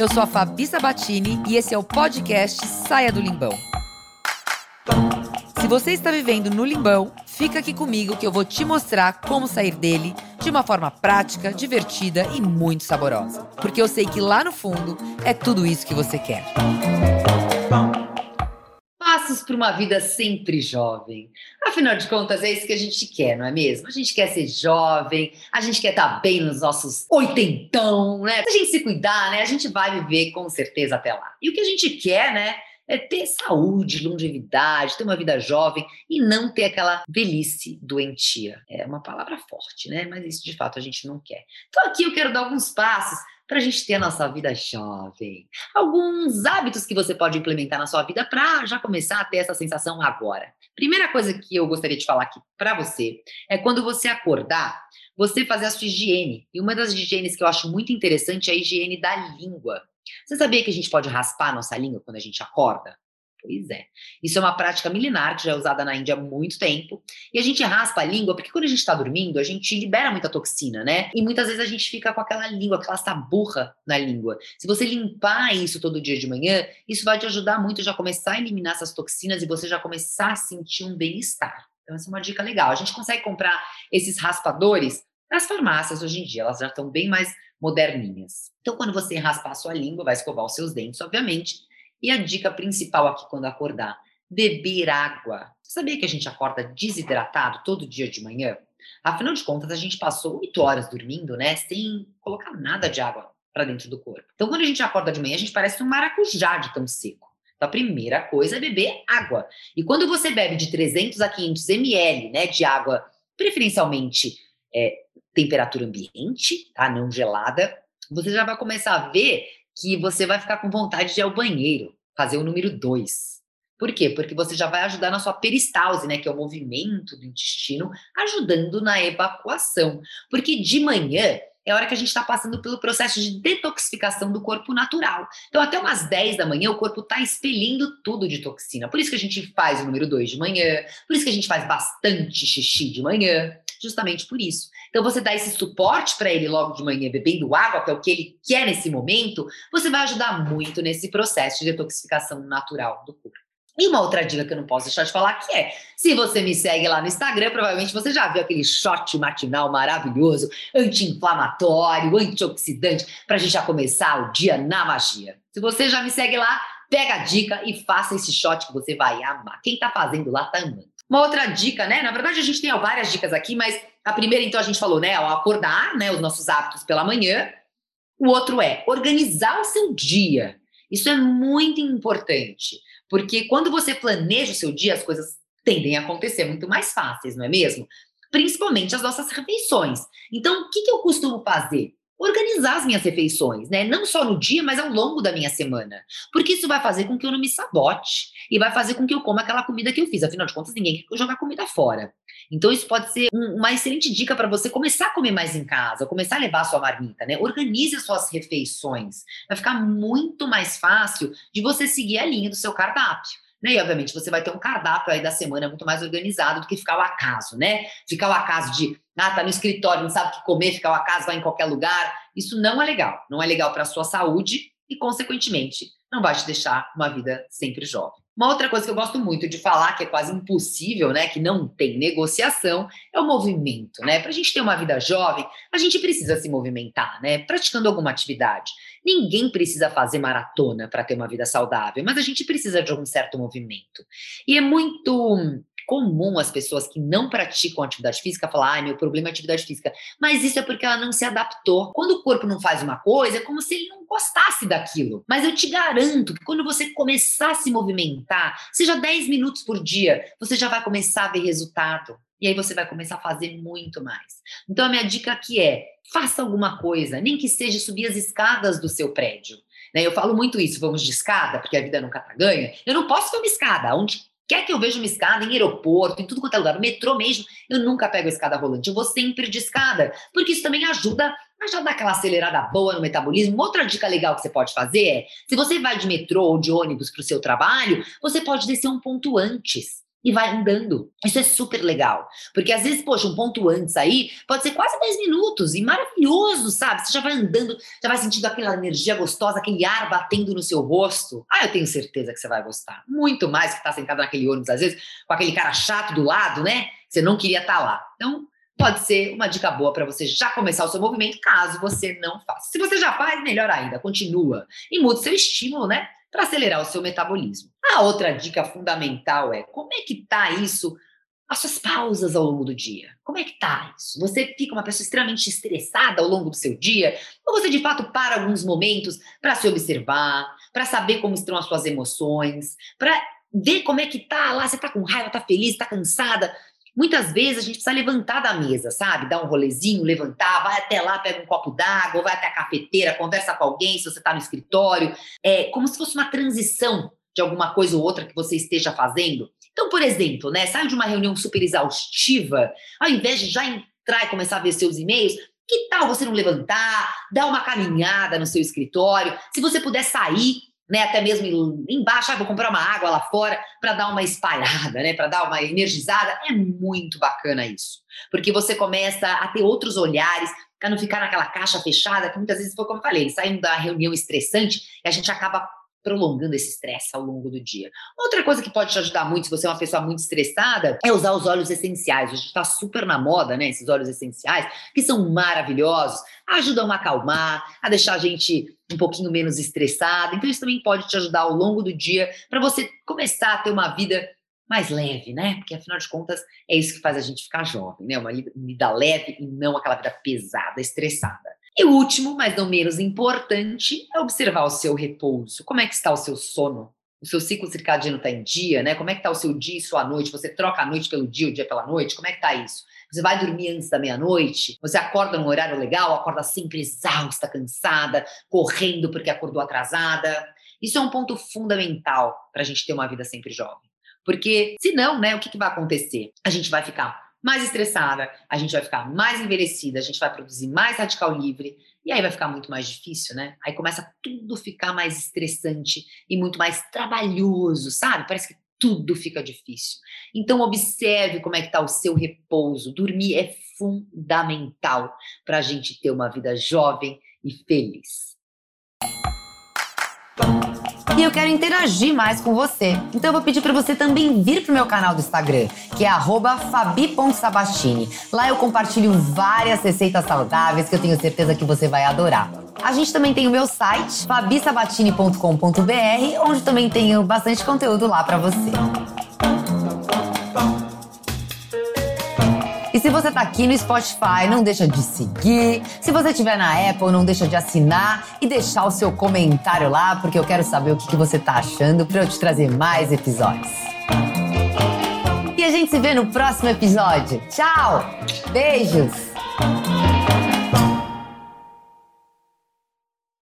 Eu sou a Fabi Sabatini e esse é o podcast Saia do Limbão. Se você está vivendo no Limbão, fica aqui comigo que eu vou te mostrar como sair dele de uma forma prática, divertida e muito saborosa. Porque eu sei que lá no fundo é tudo isso que você quer. Passos para uma vida sempre jovem. Afinal de contas, é isso que a gente quer, não é mesmo? A gente quer ser jovem, a gente quer estar bem nos nossos oitentão, né? Se a gente se cuidar, né? A gente vai viver com certeza até lá. E o que a gente quer, né? É ter saúde, longevidade, ter uma vida jovem e não ter aquela velhice doentia. É uma palavra forte, né? Mas isso, de fato, a gente não quer. Então, aqui eu quero dar alguns passos para a gente ter a nossa vida jovem. Alguns hábitos que você pode implementar na sua vida para já começar a ter essa sensação agora. Primeira coisa que eu gostaria de falar aqui para você é quando você acordar, você fazer a sua higiene. E uma das higienes que eu acho muito interessante é a higiene da língua. Você sabia que a gente pode raspar a nossa língua quando a gente acorda? Pois é. Isso é uma prática milenar que já é usada na Índia há muito tempo. E a gente raspa a língua porque quando a gente está dormindo, a gente libera muita toxina, né? E muitas vezes a gente fica com aquela língua, aquela saburra na língua. Se você limpar isso todo dia de manhã, isso vai te ajudar muito já começar a eliminar essas toxinas e você já começar a sentir um bem-estar. Então essa é uma dica legal. A gente consegue comprar esses raspadores nas farmácias hoje em dia, elas já estão bem mais moderninhas. Então quando você raspar a sua língua, vai escovar os seus dentes, obviamente. E a dica principal aqui quando acordar, beber água. Você sabia que a gente acorda desidratado todo dia de manhã? Afinal de contas, a gente passou 8 horas dormindo, né? Sem colocar nada de água para dentro do corpo. Então, quando a gente acorda de manhã, a gente parece um maracujá de tão seco. Então, a primeira coisa é beber água. E quando você bebe de 300 a 500 ml, né, de água, preferencialmente temperatura ambiente, tá? Não gelada, você já vai começar a ver que você vai ficar com vontade de ir ao banheiro, fazer o número 2. Por quê? Porque você já vai ajudar na sua peristalse, né? Que é o movimento do intestino, ajudando na evacuação. Porque de manhã é a hora que a gente está passando pelo processo de detoxificação do corpo natural. Então, até umas 10 da manhã, o corpo está expelindo tudo de toxina. Por isso que a gente faz o número 2 de manhã, por isso que a gente faz bastante xixi de manhã, justamente por isso. Então, você dá esse suporte para ele logo de manhã, bebendo água, que é o que ele quer nesse momento, você vai ajudar muito nesse processo de detoxificação natural do corpo. E uma outra dica que eu não posso deixar de falar, que é, se você me segue lá no Instagram, provavelmente você já viu aquele shot matinal maravilhoso, anti-inflamatório, antioxidante, para a gente já começar o dia na magia. Se você já me segue lá, pega a dica e faça esse shot que você vai amar. Quem tá fazendo lá tá amando. Uma outra dica, né? Na verdade, a gente tem várias dicas aqui, mas a primeira, então, a gente falou, né? Ao acordar, né? Os nossos hábitos pela manhã. O outro é organizar o seu dia. Isso é muito importante, porque quando você planeja o seu dia, as coisas tendem a acontecer muito mais fáceis, não é mesmo? Principalmente as nossas refeições. Então, o que eu costumo fazer? Organizar as minhas refeições, né? Não só no dia, mas ao longo da minha semana. Porque isso vai fazer com que eu não me sabote e vai fazer com que eu coma aquela comida que eu fiz. Afinal de contas, ninguém quer jogar comida fora. Então, isso pode ser uma excelente dica para você começar a comer mais em casa, começar a levar a sua marmita, né? Organize as suas refeições. Vai ficar muito mais fácil de você seguir a linha do seu cardápio, né? E, obviamente, você vai ter um cardápio aí da semana muito mais organizado do que ficar ao acaso, né? Ficar ao acaso de, tá no escritório, não sabe o que comer, ficar ao acaso, vai em qualquer lugar. Isso não é legal. Não é legal para a sua saúde e, consequentemente, não vai te deixar uma vida sempre jovem. Uma outra coisa que eu gosto muito de falar, que é quase impossível, né, que não tem negociação, é o movimento, né? Pra gente ter uma vida jovem, a gente precisa se movimentar, né? Praticando alguma atividade. Ninguém precisa fazer maratona para ter uma vida saudável, mas a gente precisa de algum certo movimento. E é muito comum as pessoas que não praticam atividade física falar, meu problema é atividade física. Mas isso é porque ela não se adaptou. Quando o corpo não faz uma coisa, é como se ele não gostasse daquilo. Mas eu te garanto que quando você começar a se movimentar, seja 10 minutos por dia, você já vai começar a ver resultado. E aí você vai começar a fazer muito mais. Então a minha dica aqui é, faça alguma coisa, nem que seja subir as escadas do seu prédio. Né? Eu falo muito isso, vamos de escada, porque a vida nunca tá ganha. Eu não posso ter uma escada, onde quer que eu veja uma escada em aeroporto, em tudo quanto é lugar, no metrô mesmo, eu nunca pego a escada rolante, eu vou sempre de escada, porque isso também ajuda a já dar aquela acelerada boa no metabolismo. Uma outra dica legal que você pode fazer é, se você vai de metrô ou de ônibus para o seu trabalho, você pode descer um ponto antes. e vai andando. Isso é super legal. Porque às vezes, poxa, um ponto antes aí pode ser quase 10 minutos e maravilhoso, sabe? Você já vai andando, já vai sentindo aquela energia gostosa, aquele ar batendo no seu rosto. Ah, eu tenho certeza que você vai gostar. Muito mais que estar sentado naquele ônibus, às vezes, com aquele cara chato do lado, né? Você não queria estar lá. Então, pode ser uma dica boa para você já começar o seu movimento, caso você não faça. Se você já faz, melhor ainda, continua. E muda o seu estímulo, né? Para acelerar o seu metabolismo. A outra dica fundamental é como é que tá isso, as suas pausas ao longo do dia. Como é que tá isso? Você fica uma pessoa extremamente estressada ao longo do seu dia? Ou você, de fato, para alguns momentos para se observar, para saber como estão as suas emoções, para ver como é que tá lá, você tá com raiva, tá feliz, tá cansada? Muitas vezes a gente precisa levantar da mesa, sabe? Dar um rolezinho, levantar, vai até lá, pega um copo d'água, vai até a cafeteira, conversa com alguém, se você está no escritório. É como se fosse uma transição de alguma coisa ou outra que você esteja fazendo. Então, por exemplo, né? Sai de uma reunião super exaustiva, ao invés de já entrar e começar a ver seus e-mails, que tal você não levantar, dar uma caminhada no seu escritório? Se você puder sair, né, até mesmo embaixo, vou comprar uma água lá fora para dar uma espalhada, né, para dar uma energizada. É muito bacana isso, porque você começa a ter outros olhares, para não ficar naquela caixa fechada, que muitas vezes foi como eu falei, saindo da reunião estressante e a gente acaba prolongando esse estresse ao longo do dia. Outra coisa que pode te ajudar muito, se você é uma pessoa muito estressada, é usar os óleos essenciais. Hoje está super na moda, né, esses óleos essenciais, que são maravilhosos, ajudam a acalmar, a deixar a gente um pouquinho menos estressada. Então, isso também pode te ajudar ao longo do dia para você começar a ter uma vida mais leve, né? Porque, afinal de contas, é isso que faz a gente ficar jovem, né? Uma vida leve e não aquela vida pesada, estressada. E o último, mas não menos importante, é observar o seu repouso. Como é que está o seu sono? O seu ciclo circadiano está em dia, né? Como é que está o seu dia e sua noite? Você troca a noite pelo dia, o dia pela noite? Como é que está isso? Você vai dormir antes da meia-noite? Você acorda num horário legal? Acorda sempre exausta, cansada, correndo porque acordou atrasada? Isso é um ponto fundamental para a gente ter uma vida sempre jovem. Porque, senão, né, o que vai acontecer? A gente vai ficar mais estressada, a gente vai ficar mais envelhecida, a gente vai produzir mais radical livre, e aí vai ficar muito mais difícil, né? Aí começa tudo ficar mais estressante e muito mais trabalhoso, sabe? Parece que tudo fica difícil. Então, observe como é que tá o seu repouso. Dormir é fundamental para a gente ter uma vida jovem e feliz. E eu quero interagir mais com você. Então eu vou pedir para você também vir pro meu canal do Instagram, que é @fabi.sabatini. Lá eu compartilho várias receitas saudáveis que eu tenho certeza que você vai adorar. A gente também tem o meu site, fabisabatini.com.br, onde também tenho bastante conteúdo lá para você. E se você tá aqui no Spotify, não deixa de seguir. Se você estiver na Apple, não deixa de assinar e deixar o seu comentário lá, porque eu quero saber o que você tá achando pra eu te trazer mais episódios. E a gente se vê no próximo episódio. Tchau! Beijos!